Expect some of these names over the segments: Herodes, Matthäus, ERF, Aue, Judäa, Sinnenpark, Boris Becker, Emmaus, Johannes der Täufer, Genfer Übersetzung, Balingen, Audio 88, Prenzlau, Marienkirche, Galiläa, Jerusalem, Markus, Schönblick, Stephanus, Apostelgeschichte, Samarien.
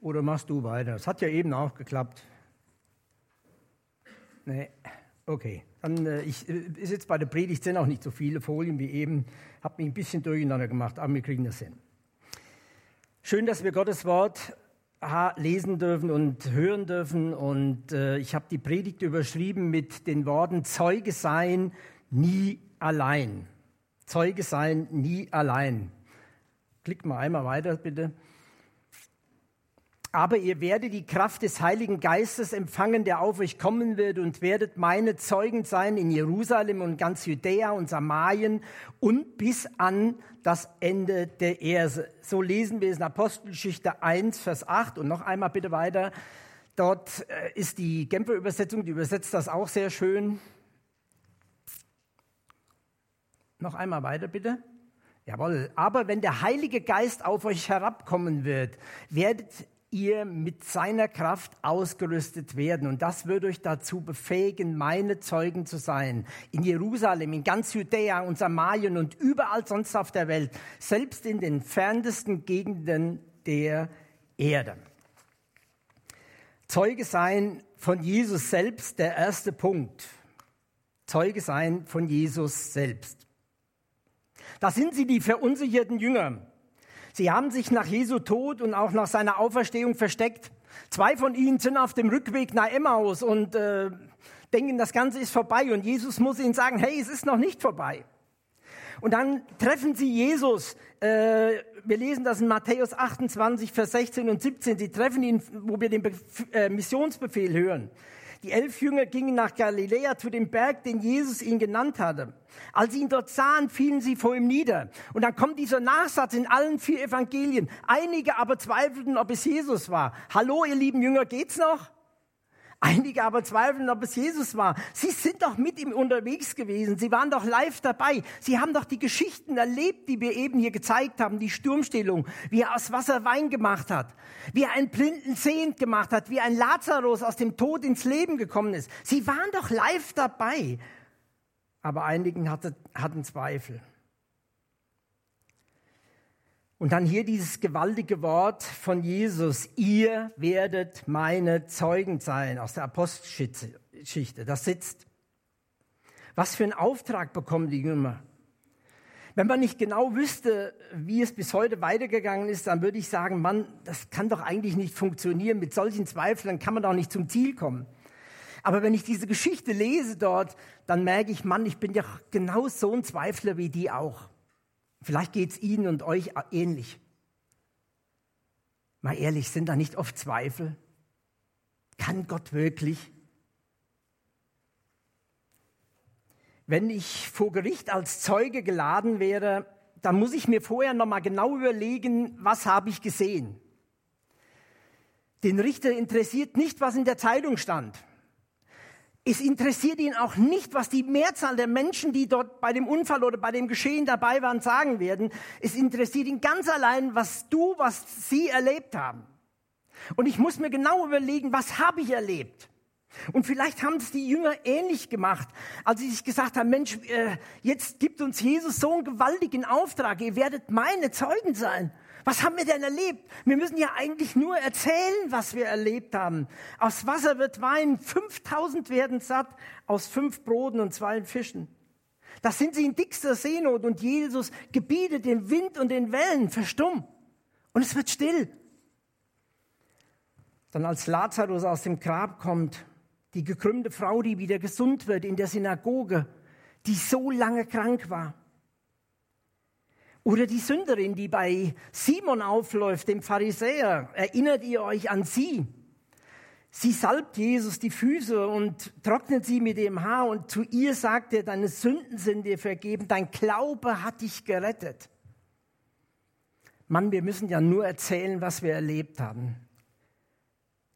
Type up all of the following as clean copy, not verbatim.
Oder machst du weiter? Das hat ja eben auch geklappt. Nee, okay. Dann, ist jetzt bei der Predigt, sind auch nicht so viele Folien wie eben. Habe mich ein bisschen durcheinander gemacht, aber wir kriegen das hin. Schön, dass wir Gottes Wort lesen dürfen und hören dürfen. Und ich habe die Predigt überschrieben mit den Worten Zeuge sein, nie allein. Zeuge sein, nie allein. Klickt mal einmal weiter, bitte. Aber ihr werdet die Kraft des Heiligen Geistes empfangen, der auf euch kommen wird, und werdet meine Zeugen sein in Jerusalem und ganz Judäa und Samarien und bis an das Ende der Erde. So lesen wir es in Apostelgeschichte 1, Vers 8. Und noch einmal bitte weiter. Dort ist die Genfer Übersetzung, die übersetzt das auch sehr schön. Noch einmal weiter, bitte. Jawohl. Aber wenn der Heilige Geist auf euch herabkommen wird, werdet ihr mit seiner Kraft ausgerüstet werden. Und das wird euch dazu befähigen, meine Zeugen zu sein. In Jerusalem, in ganz Judäa und Samarien und überall sonst auf der Welt, selbst in den fernsten Gegenden der Erde. Zeuge sein von Jesus selbst, der erste Punkt. Zeuge sein von Jesus selbst. Da sind sie, die verunsicherten Jünger. Sie haben sich nach Jesu Tod und auch nach seiner Auferstehung versteckt. Zwei von ihnen sind auf dem Rückweg nach Emmaus und denken, das Ganze ist vorbei. Und Jesus muss ihnen sagen, hey, es ist noch nicht vorbei. Und dann treffen sie Jesus. Wir lesen das in Matthäus 28, Vers 16 und 17. Sie treffen ihn, wo wir den Missionsbefehl hören. Die 11 Jünger gingen nach Galiläa zu dem Berg, den Jesus ihnen genannt hatte. Als sie ihn dort sahen, fielen sie vor ihm nieder. Und dann kommt dieser Nachsatz in allen 4 Evangelien. Einige aber zweifelten, ob es Jesus war. Hallo, ihr lieben Jünger, geht's noch? Einige aber zweifelten, ob es Jesus war. Sie sind doch mit ihm unterwegs gewesen. Sie waren doch live dabei. Sie haben doch die Geschichten erlebt, die wir eben hier gezeigt haben. Die Sturmstillung, wie er aus Wasser Wein gemacht hat. Wie er einen Blinden sehend gemacht hat. Wie ein Lazarus aus dem Tod ins Leben gekommen ist. Sie waren doch live dabei. Aber einigen hatten Zweifel. Und dann hier dieses gewaltige Wort von Jesus, ihr werdet meine Zeugen sein, aus der Apostelgeschichte, das sitzt. Was für einen Auftrag bekommen die Jünger? Wenn man nicht genau wüsste, wie es bis heute weitergegangen ist, dann würde ich sagen, Mann, das kann doch eigentlich nicht funktionieren. Mit solchen Zweifeln kann man doch nicht zum Ziel kommen. Aber wenn ich diese Geschichte lese dort, dann merke ich, Mann, ich bin ja genau so ein Zweifler wie die auch. Vielleicht geht es Ihnen und euch ähnlich. Mal ehrlich, sind da nicht oft Zweifel? Kann Gott wirklich? Wenn ich vor Gericht als Zeuge geladen wäre, dann muss ich mir vorher noch mal genau überlegen, was habe ich gesehen. Den Richter interessiert nicht, was in der Zeitung stand. Es interessiert ihn auch nicht, was die Mehrzahl der Menschen, die dort bei dem Unfall oder bei dem Geschehen dabei waren, sagen werden. Es interessiert ihn ganz allein, was sie erlebt haben. Und ich muss mir genau überlegen, was habe ich erlebt? Und vielleicht haben es die Jünger ähnlich gemacht, als sie sich gesagt haben, Mensch, jetzt gibt uns Jesus so einen gewaltigen Auftrag, ihr werdet meine Zeugen sein. Was haben wir denn erlebt? Wir müssen ja eigentlich nur erzählen, was wir erlebt haben. Aus Wasser wird Wein, 5000 werden satt, aus 5 Broten und 2 Fischen. Da sind sie in dickster Seenot und Jesus gebietet den Wind und den Wellen, verstumm. Und es wird still. Dann als Lazarus aus dem Grab kommt, die gekrümmte Frau, die wieder gesund wird in der Synagoge, die so lange krank war. Oder die Sünderin, die bei Simon aufläuft, dem Pharisäer. Erinnert ihr euch an sie? Sie salbt Jesus die Füße und trocknet sie mit ihrem Haar. Und zu ihr sagt er, deine Sünden sind dir vergeben, dein Glaube hat dich gerettet. Mann, wir müssen ja nur erzählen, was wir erlebt haben.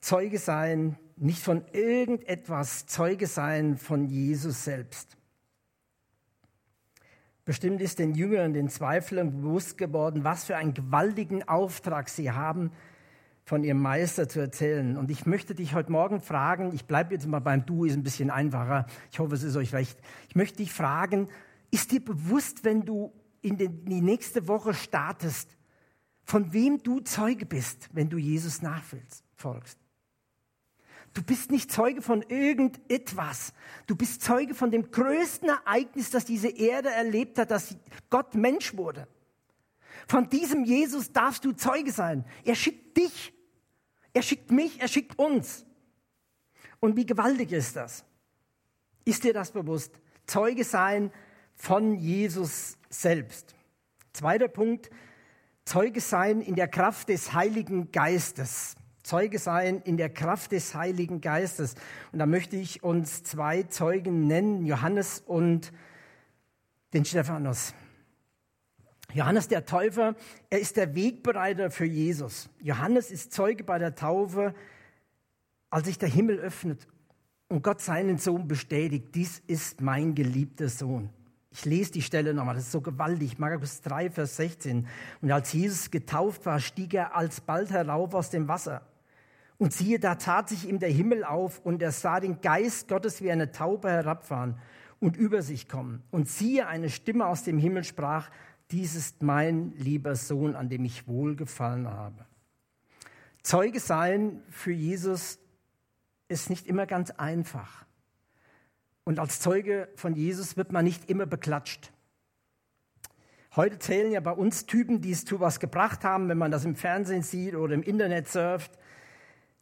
Zeuge sein, nicht von irgendetwas, Zeuge sein von Jesus selbst. Bestimmt ist den Jüngern, den Zweiflern bewusst geworden, was für einen gewaltigen Auftrag sie haben, von ihrem Meister zu erzählen. Und ich möchte dich heute Morgen fragen, ich bleibe jetzt mal beim Du, ist ein bisschen einfacher, ich hoffe, es ist euch recht. Ich möchte dich fragen, ist dir bewusst, wenn du in die nächste Woche startest, von wem du Zeuge bist, wenn du Jesus nachfolgst. Du bist nicht Zeuge von irgendetwas. Du bist Zeuge von dem größten Ereignis, das diese Erde erlebt hat, dass Gott Mensch wurde. Von diesem Jesus darfst du Zeuge sein. Er schickt dich. Er schickt mich. Er schickt uns. Und wie gewaltig ist das? Ist dir das bewusst? Zeuge sein von Jesus selbst. Zweiter Punkt. Zeuge sein in der Kraft des Heiligen Geistes. Zeuge sein in der Kraft des Heiligen Geistes. Und da möchte ich uns zwei Zeugen nennen, Johannes und den Stephanus. Johannes der Täufer, er ist der Wegbereiter für Jesus. Johannes ist Zeuge bei der Taufe, als sich der Himmel öffnet und Gott seinen Sohn bestätigt. Dies ist mein geliebter Sohn. Ich lese die Stelle nochmal, das ist so gewaltig. Markus 3, Vers 16. Und als Jesus getauft war, stieg er alsbald herauf aus dem Wasser. Und siehe, da tat sich ihm der Himmel auf und er sah den Geist Gottes wie eine Taube herabfahren und über sich kommen. Und siehe, eine Stimme aus dem Himmel sprach, dies ist mein lieber Sohn, an dem ich wohlgefallen habe. Zeuge sein für Jesus ist nicht immer ganz einfach. Und als Zeuge von Jesus wird man nicht immer beklatscht. Heute zählen ja bei uns Typen, die es zu was gebracht haben, wenn man das im Fernsehen sieht oder im Internet surft,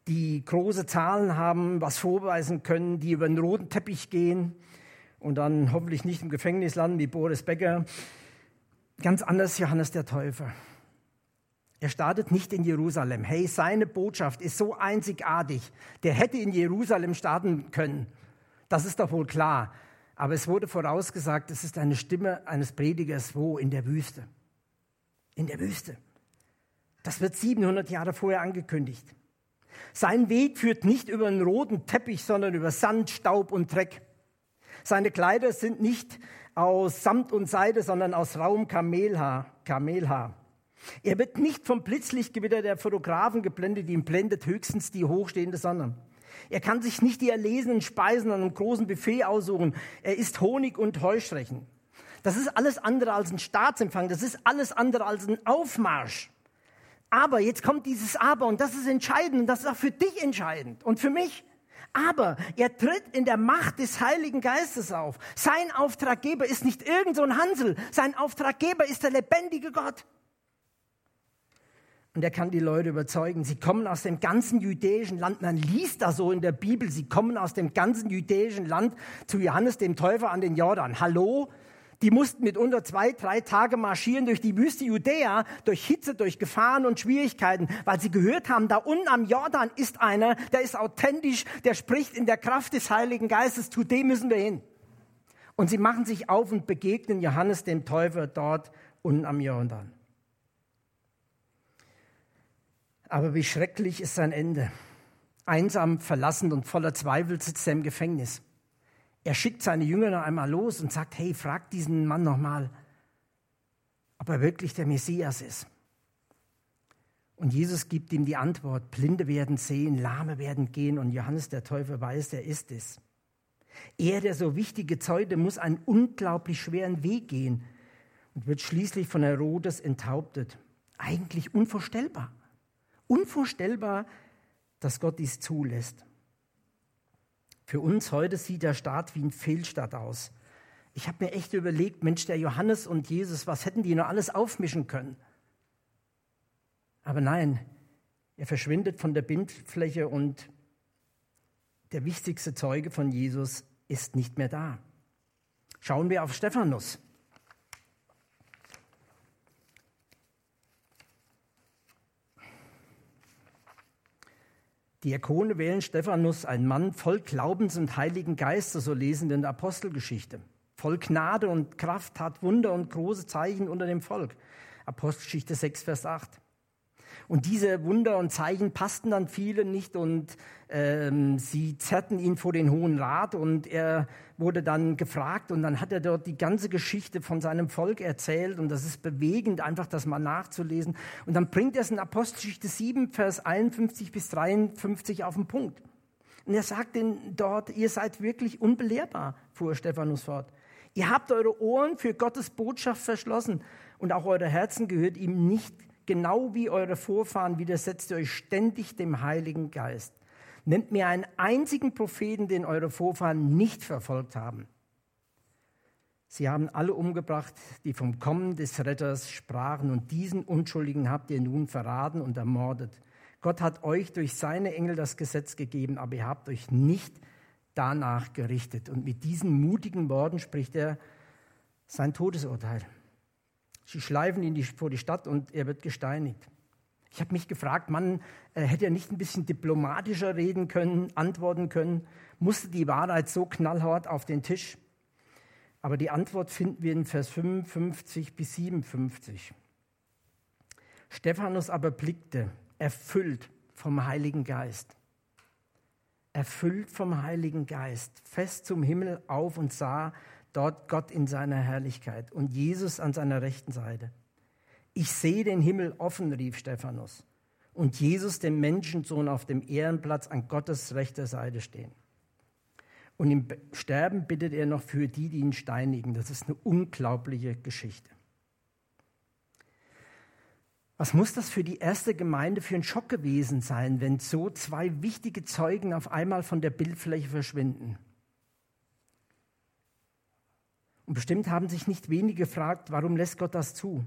die große Zahlen haben, was vorweisen können, die über den roten Teppich gehen und dann hoffentlich nicht im Gefängnis landen wie Boris Becker. Ganz anders Johannes der Täufer. Er startet nicht in Jerusalem. Hey, seine Botschaft ist so einzigartig. Der hätte in Jerusalem starten können. Das ist doch wohl klar. Aber es wurde vorausgesagt, es ist eine Stimme eines Predigers, wo? In der Wüste. In der Wüste. Das wird 700 Jahre vorher angekündigt. Sein Weg führt nicht über einen roten Teppich, sondern über Sand, Staub und Dreck. Seine Kleider sind nicht aus Samt und Seide, sondern aus rauem Kamelhaar. Er wird nicht vom Blitzlichtgewitter der Fotografen geblendet, die ihn blendet höchstens die hochstehende Sonne. Er kann sich nicht die erlesenen Speisen an einem großen Buffet aussuchen. Er isst Honig und Heuschrecken. Das ist alles andere als ein Staatsempfang. Das ist alles andere als ein Aufmarsch. Aber, jetzt kommt dieses Aber und das ist entscheidend und das ist auch für dich entscheidend und für mich. Aber er tritt in der Macht des Heiligen Geistes auf. Sein Auftraggeber ist nicht irgend so ein Hansel. Sein Auftraggeber ist der lebendige Gott. Und er kann die Leute überzeugen, sie kommen aus dem ganzen jüdischen Land. Man liest das so in der Bibel, sie kommen aus dem ganzen jüdischen Land zu Johannes dem Täufer an den Jordan. Hallo? Die mussten mitunter 2-3 Tage marschieren durch die Wüste Judäa, durch Hitze, durch Gefahren und Schwierigkeiten, weil sie gehört haben, da unten am Jordan ist einer, der ist authentisch, der spricht in der Kraft des Heiligen Geistes, zu dem müssen wir hin. Und sie machen sich auf und begegnen Johannes dem Täufer dort unten am Jordan. Aber wie schrecklich ist sein Ende. Einsam, verlassen und voller Zweifel sitzt er im Gefängnis. Er schickt seine Jünger noch einmal los und sagt, hey, frag diesen Mann nochmal, ob er wirklich der Messias ist. Und Jesus gibt ihm die Antwort, Blinde werden sehen, Lahme werden gehen und Johannes der Täufer weiß, er ist es. Er, der so wichtige Zeuge, muss einen unglaublich schweren Weg gehen und wird schließlich von Herodes enthauptet. Eigentlich unvorstellbar. Unvorstellbar, dass Gott dies zulässt. Für uns heute sieht der Staat wie ein Fehlstart aus. Ich habe mir echt überlegt, Mensch, der Johannes und Jesus, was hätten die noch alles aufmischen können? Aber nein, er verschwindet von der Bildfläche und der wichtigste Zeuge von Jesus ist nicht mehr da. Schauen wir auf Stephanus. Diakone wählen Stephanus, ein Mann voll Glaubens und Heiligen Geistes, so lesen wir in der Apostelgeschichte. Voll Gnade und Kraft, tat Wunder und große Zeichen unter dem Volk. Apostelgeschichte 6, Vers 8. Und diese Wunder und Zeichen passten dann vielen nicht und sie zerrten ihn vor den Hohen Rat und er wurde dann gefragt und dann hat er dort die ganze Geschichte von seinem Volk erzählt und das ist bewegend, einfach das mal nachzulesen. Und dann bringt er es in Apostelgeschichte 7, Vers 51 bis 53 auf den Punkt. Und er sagt ihnen dort, ihr seid wirklich unbelehrbar, fuhr Stephanus fort. Ihr habt eure Ohren für Gottes Botschaft verschlossen und auch eure Herzen gehört ihm nicht Genau wie eure Vorfahren widersetzt ihr euch ständig dem Heiligen Geist. Nennt mir einen einzigen Propheten, den eure Vorfahren nicht verfolgt haben. Sie haben alle umgebracht, die vom Kommen des Retters sprachen, und diesen Unschuldigen habt ihr nun verraten und ermordet. Gott hat euch durch seine Engel das Gesetz gegeben, aber ihr habt euch nicht danach gerichtet. Und mit diesen mutigen Worten spricht er sein Todesurteil. Sie schleifen ihn vor die Stadt und er wird gesteinigt. Ich habe mich gefragt, Mann, hätte er nicht ein bisschen diplomatischer reden können, antworten können? Musste die Wahrheit so knallhart auf den Tisch? Aber die Antwort finden wir in Vers 55 bis 57. Stephanus aber blickte, erfüllt vom Heiligen Geist. Erfüllt vom Heiligen Geist, fest zum Himmel auf und sah dort Gott in seiner Herrlichkeit und Jesus an seiner rechten Seite. Ich sehe den Himmel offen, rief Stephanus, und Jesus, den Menschensohn, auf dem Ehrenplatz an Gottes rechter Seite stehen. Und im Sterben bittet er noch für die, die ihn steinigen. Das ist eine unglaubliche Geschichte. Was muss das für die erste Gemeinde für ein Schock gewesen sein, wenn so zwei wichtige Zeugen auf einmal von der Bildfläche verschwinden? Und bestimmt haben sich nicht wenige gefragt, warum lässt Gott das zu?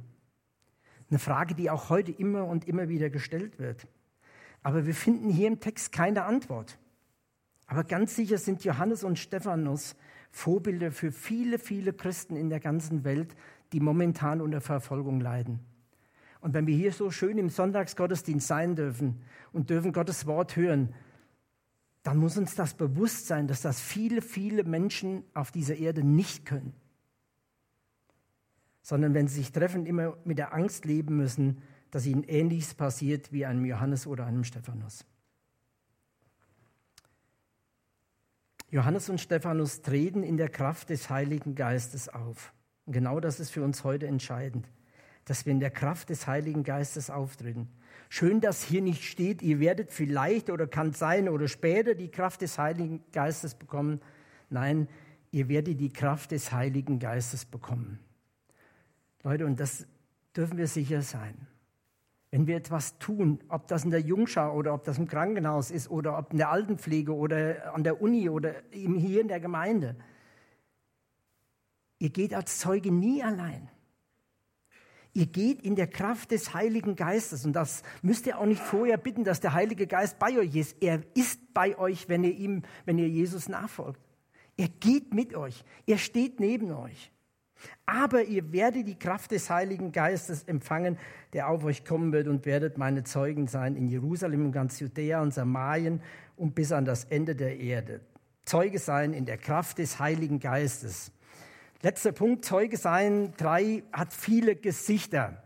Eine Frage, die auch heute immer und immer wieder gestellt wird. Aber wir finden hier im Text keine Antwort. Aber ganz sicher sind Johannes und Stephanus Vorbilder für viele, viele Christen in der ganzen Welt, die momentan unter Verfolgung leiden. Und wenn wir hier so schön im Sonntagsgottesdienst sein dürfen und dürfen Gottes Wort hören, dann muss uns das bewusst sein, dass das viele, viele Menschen auf dieser Erde nicht können. Sondern wenn sie sich treffen, immer mit der Angst leben müssen, dass ihnen Ähnliches passiert wie einem Johannes oder einem Stephanus. Johannes und Stephanus treten in der Kraft des Heiligen Geistes auf. Und genau das ist für uns heute entscheidend, dass wir in der Kraft des Heiligen Geistes auftreten. Schön, dass hier nicht steht, ihr werdet vielleicht oder kann sein oder später die Kraft des Heiligen Geistes bekommen. Nein, ihr werdet die Kraft des Heiligen Geistes bekommen. Leute, und das dürfen wir sicher sein. Wenn wir etwas tun, ob das in der Jungschau oder ob das im Krankenhaus ist oder ob in der Altenpflege oder an der Uni oder eben hier in der Gemeinde, ihr geht als Zeuge nie allein. Ihr geht in der Kraft des Heiligen Geistes. Und das müsst ihr auch nicht vorher bitten, dass der Heilige Geist bei euch ist. Er ist bei euch, wenn ihr Jesus nachfolgt. Er geht mit euch. Er steht neben euch. Aber ihr werdet die Kraft des Heiligen Geistes empfangen, der auf euch kommen wird, und werdet meine Zeugen sein in Jerusalem und ganz Judäa und Samarien und bis an das Ende der Erde. Zeuge sein in der Kraft des Heiligen Geistes. Letzter Punkt, Zeuge sein 3 hat viele Gesichter.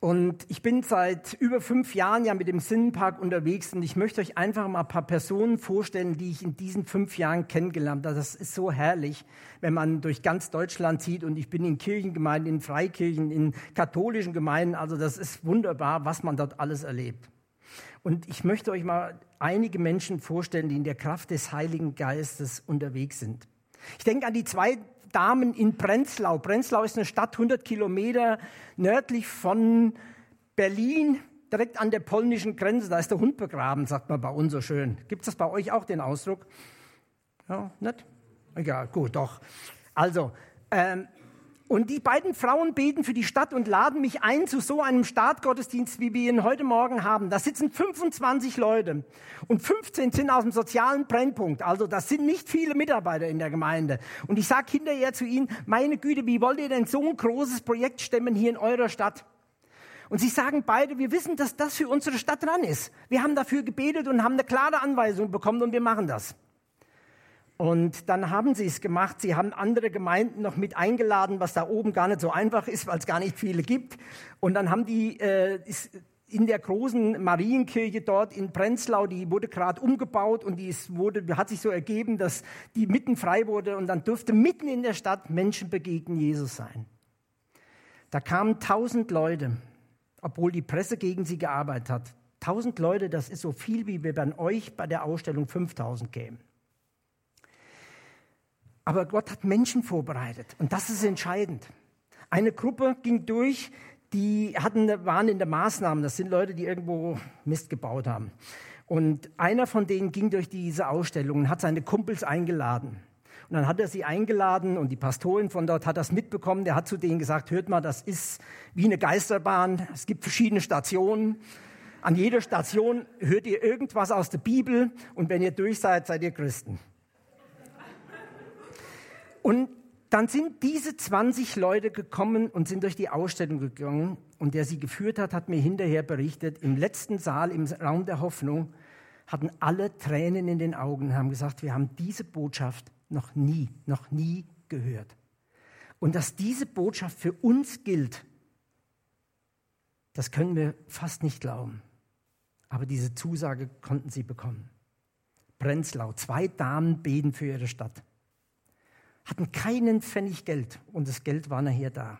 Und ich bin seit über 5 Jahren ja mit dem Sinnenpark unterwegs und ich möchte euch einfach mal ein paar Personen vorstellen, die ich in diesen 5 Jahren kennengelernt habe. Das ist so herrlich, wenn man durch ganz Deutschland zieht, und ich bin in Kirchengemeinden, in Freikirchen, in katholischen Gemeinden. Also das ist wunderbar, was man dort alles erlebt. Und ich möchte euch mal einige Menschen vorstellen, die in der Kraft des Heiligen Geistes unterwegs sind. Ich denke an die 2 Damen in Prenzlau. Prenzlau ist eine Stadt 100 Kilometer nördlich von Berlin, direkt an der polnischen Grenze. Da ist der Hund begraben, sagt man bei uns so schön. Gibt es das bei euch auch, den Ausdruck? Ja, nicht? Egal, gut, doch. Also, und die beiden Frauen beten für die Stadt und laden mich ein zu so einem Startgottesdienst, wie wir ihn heute Morgen haben. Da sitzen 25 Leute und 15 sind aus dem sozialen Brennpunkt. Also das sind nicht viele Mitarbeiter in der Gemeinde. Und ich sage hinterher zu ihnen, meine Güte, wie wollt ihr denn so ein großes Projekt stemmen hier in eurer Stadt? Und sie sagen beide, wir wissen, dass das für unsere Stadt dran ist. Wir haben dafür gebetet und haben eine klare Anweisung bekommen und wir machen das. Und dann haben sie es gemacht. Sie haben andere Gemeinden noch mit eingeladen, was da oben gar nicht so einfach ist, weil es gar nicht viele gibt. Und dann haben die in der großen Marienkirche dort in Prenzlau, die wurde gerade umgebaut und hat sich so ergeben, dass die mitten frei wurde. Und dann dürfte mitten in der Stadt Menschen begegnen Jesus sein. Da kamen 1000 Leute, obwohl die Presse gegen sie gearbeitet hat. 1000 Leute, das ist so viel, wie wir bei euch bei der Ausstellung 5000 kämen. Aber Gott hat Menschen vorbereitet und das ist entscheidend. Eine Gruppe ging durch, die waren in der Maßnahme. Das sind Leute, die irgendwo Mist gebaut haben. Und einer von denen ging durch diese Ausstellung und hat seine Kumpels eingeladen. Und dann hat er sie eingeladen und die Pastorin von dort hat das mitbekommen. Der hat zu denen gesagt, hört mal, das ist wie eine Geisterbahn. Es gibt verschiedene Stationen. An jeder Station hört ihr irgendwas aus der Bibel und wenn ihr durch seid, seid ihr Christen. Und dann sind diese 20 Leute gekommen und sind durch die Ausstellung gegangen. Und der sie geführt hat, hat mir hinterher berichtet, im letzten Saal, im Raum der Hoffnung, hatten alle Tränen in den Augen und haben gesagt, wir haben diese Botschaft noch nie gehört. Und dass diese Botschaft für uns gilt, das können wir fast nicht glauben. Aber diese Zusage konnten sie bekommen. Prenzlau, 2 Damen beten für ihre Stadt. Hatten keinen Pfennig Geld und das Geld war nachher da.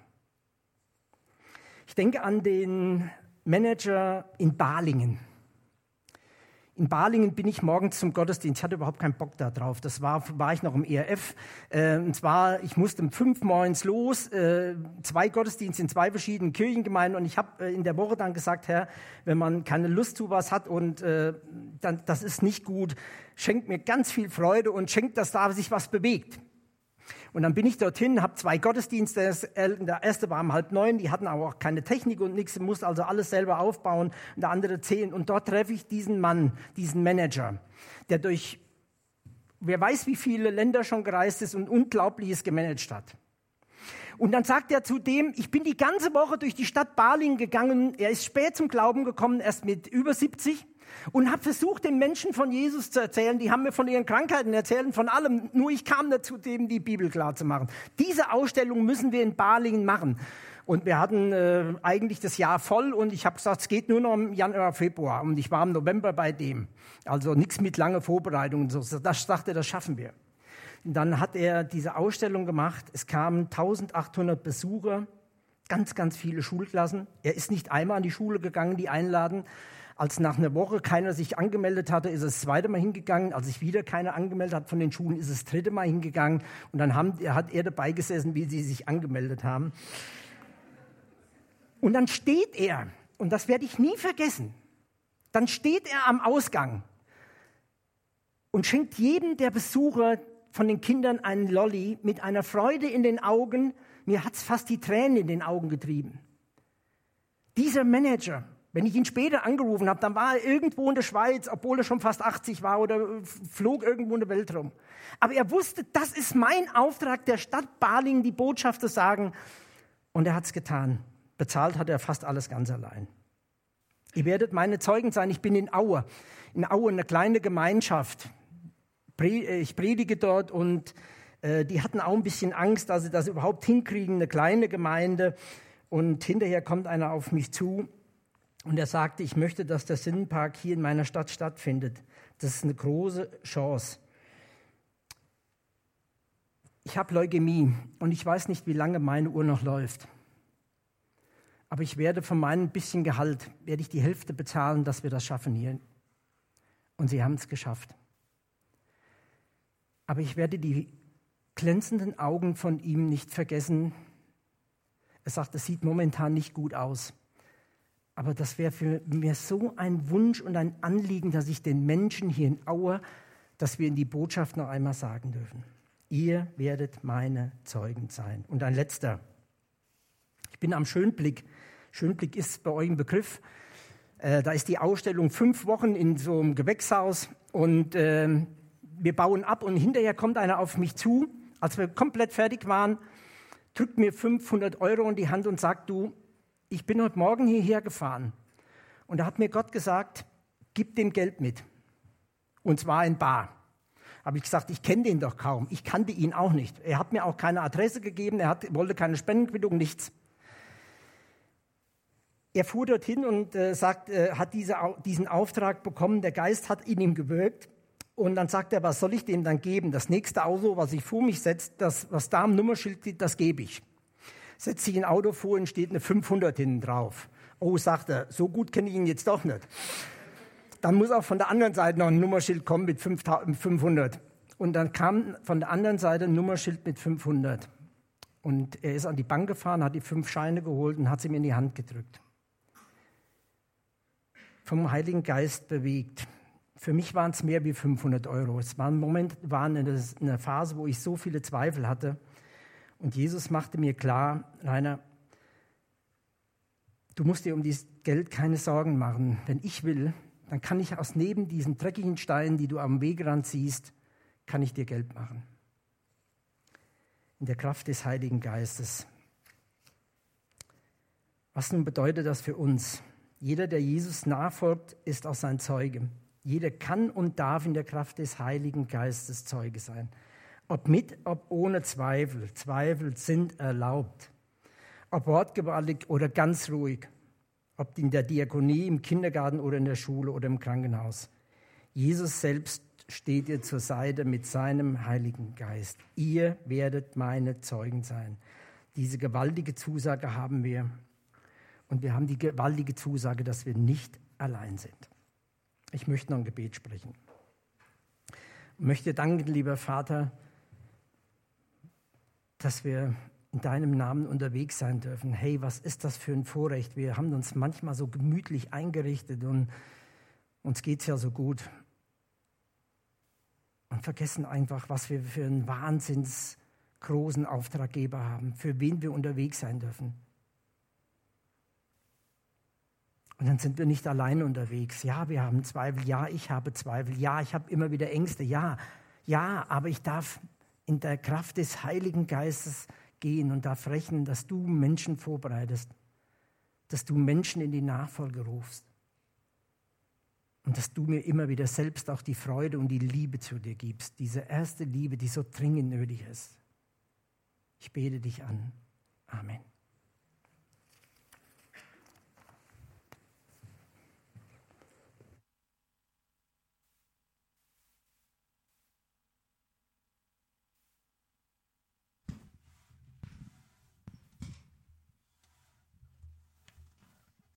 Ich denke an den Manager in Balingen. In Balingen bin ich morgens zum Gottesdienst. Ich hatte überhaupt keinen Bock da drauf. Das war ich noch im ERF. Und zwar, ich musste um 5 morgens los, 2 Gottesdienste in 2 verschiedenen Kirchengemeinden. Und ich habe in der Woche dann gesagt, Herr, wenn man keine Lust zu was hat und dann, das ist nicht gut, schenkt mir ganz viel Freude und schenkt, dass da sich was bewegt. Und dann bin ich dorthin, habe 2 Gottesdienste, der erste war um 8:30, die hatten aber auch keine Technik und nichts, musste also alles selber aufbauen, und der andere 10. Und dort treffe ich diesen Mann, diesen Manager, der durch, wer weiß wie viele Länder schon gereist ist und Unglaubliches gemanagt hat. Und dann sagt er zu dem, ich bin die ganze Woche durch die Stadt Balingen gegangen, er ist spät zum Glauben gekommen, erst mit über 70, und habe versucht, den Menschen von Jesus zu erzählen. Die haben mir von ihren Krankheiten erzählt, von allem. Nur ich kam dazu, dem die Bibel klar zu machen. Diese Ausstellung müssen wir in Balingen machen. Und wir hatten eigentlich das Jahr voll und ich habe gesagt, es geht nur noch im Januar, Februar. Und ich war im November bei dem. Also nichts mit lange Vorbereitung und so. Das dachte, das schaffen wir. Und dann hat er diese Ausstellung gemacht. Es kamen 1800 Besucher, ganz, ganz viele Schulklassen. Er ist nicht einmal an die Schule gegangen, die einladen. Als nach einer Woche keiner sich angemeldet hatte, ist es das zweite Mal hingegangen. Als sich wieder keiner angemeldet hat von den Schulen, ist es das dritte Mal hingegangen. Und dann hat er dabei gesessen, wie sie sich angemeldet haben. Und dann steht er, und das werde ich nie vergessen, dann steht er am Ausgang und schenkt jedem der Besucher von den Kindern einen Lolli mit einer Freude in den Augen. Mir hat es fast die Tränen in den Augen getrieben. Dieser Manager, wenn ich ihn später angerufen habe, dann war er irgendwo in der Schweiz, obwohl er schon fast 80 war oder flog irgendwo in der Welt rum. Aber er wusste, das ist mein Auftrag der Stadt Balingen, die Botschaft zu sagen. Und er hat es getan. Bezahlt hat er fast alles ganz allein. Ihr werdet meine Zeugen sein. Ich bin in Aue. In Aue, eine kleine Gemeinschaft. Ich predige dort und die hatten auch ein bisschen Angst, dass sie das überhaupt hinkriegen, eine kleine Gemeinde. Und hinterher kommt einer auf mich zu. Und er sagte, ich möchte, dass der Sinnenpark hier in meiner Stadt stattfindet. Das ist eine große Chance. Ich habe Leukämie und ich weiß nicht, wie lange meine Uhr noch läuft. Aber ich werde von meinem bisschen Gehalt, werde ich die Hälfte bezahlen, dass wir das schaffen hier. Und sie haben es geschafft. Aber ich werde die glänzenden Augen von ihm nicht vergessen. Er sagt, es sieht momentan nicht gut aus. Aber das wäre für mich so ein Wunsch und ein Anliegen, dass ich den Menschen hier in Aue, dass wir in die Botschaft noch einmal sagen dürfen. Ihr werdet meine Zeugen sein. Und ein letzter. Ich bin am Schönblick. Schönblick ist bei euch ein Begriff. Da ist die Ausstellung 5 Wochen in so einem Gewächshaus. Und wir bauen ab und hinterher kommt einer auf mich zu. Als wir komplett fertig waren, drückt mir 500 € in die Hand und sagt, du, ich bin heute Morgen hierher gefahren und da hat mir Gott gesagt, gib dem Geld mit. Und zwar in bar. Habe ich gesagt, ich kenne den doch kaum. Ich kannte ihn auch nicht. Er hat mir auch keine Adresse gegeben. Er wollte keine Spendenquittung, nichts. Er fuhr dorthin und hat diesen Auftrag bekommen. Der Geist hat in ihm gewirkt. Und dann sagt er, was soll ich dem dann geben? Das nächste Auto, was ich vor mich setze, das, was da am Nummerschild steht, das gebe ich. Setzt sich ein Auto vor und steht eine 500 hinten drauf. Oh, sagt er, so gut kenne ich ihn jetzt doch nicht. Dann muss auch von der anderen Seite noch ein Nummerschild kommen mit 500. Und dann kam von der anderen Seite ein Nummerschild mit 500. Und er ist an die Bank gefahren, hat die 5 Scheine geholt und hat sie mir in die Hand gedrückt. Vom Heiligen Geist bewegt. Für mich waren es mehr wie 500 Euro. Es waren eine Phase, wo ich so viele Zweifel hatte. Und Jesus machte mir klar, Rainer, du musst dir um dieses Geld keine Sorgen machen. Wenn ich will, dann kann ich aus neben diesen dreckigen Steinen, die du am Wegrand siehst, kann ich dir Geld machen. In der Kraft des Heiligen Geistes. Was nun bedeutet das für uns? Jeder, der Jesus nachfolgt, ist auch sein Zeuge. Jeder kann und darf in der Kraft des Heiligen Geistes Zeuge sein. Ob mit, ob ohne Zweifel. Zweifel sind erlaubt. Ob wortgewaltig oder ganz ruhig. Ob in der Diakonie, im Kindergarten oder in der Schule oder im Krankenhaus. Jesus selbst steht ihr zur Seite mit seinem Heiligen Geist. Ihr werdet meine Zeugen sein. Diese gewaltige Zusage haben wir. Und wir haben die gewaltige Zusage, dass wir nicht allein sind. Ich möchte noch ein Gebet sprechen. Ich möchte danken, lieber Vater, dass wir in deinem Namen unterwegs sein dürfen. Hey, was ist das für ein Vorrecht? Wir haben uns manchmal so gemütlich eingerichtet und uns geht es ja so gut. Und vergessen einfach, was wir für einen wahnsinnsgroßen Auftraggeber haben, für wen wir unterwegs sein dürfen. Und dann sind wir nicht alleine unterwegs. Ja, wir haben Zweifel. Ja, ich habe Zweifel. Ja, ich habe immer wieder Ängste. Ja, aber ich darf in der Kraft des Heiligen Geistes gehen und darf rechnen, dass du Menschen vorbereitest, dass du Menschen in die Nachfolge rufst und dass du mir immer wieder selbst auch die Freude und die Liebe zu dir gibst, diese erste Liebe, die so dringend nötig ist. Ich bete dich an. Amen.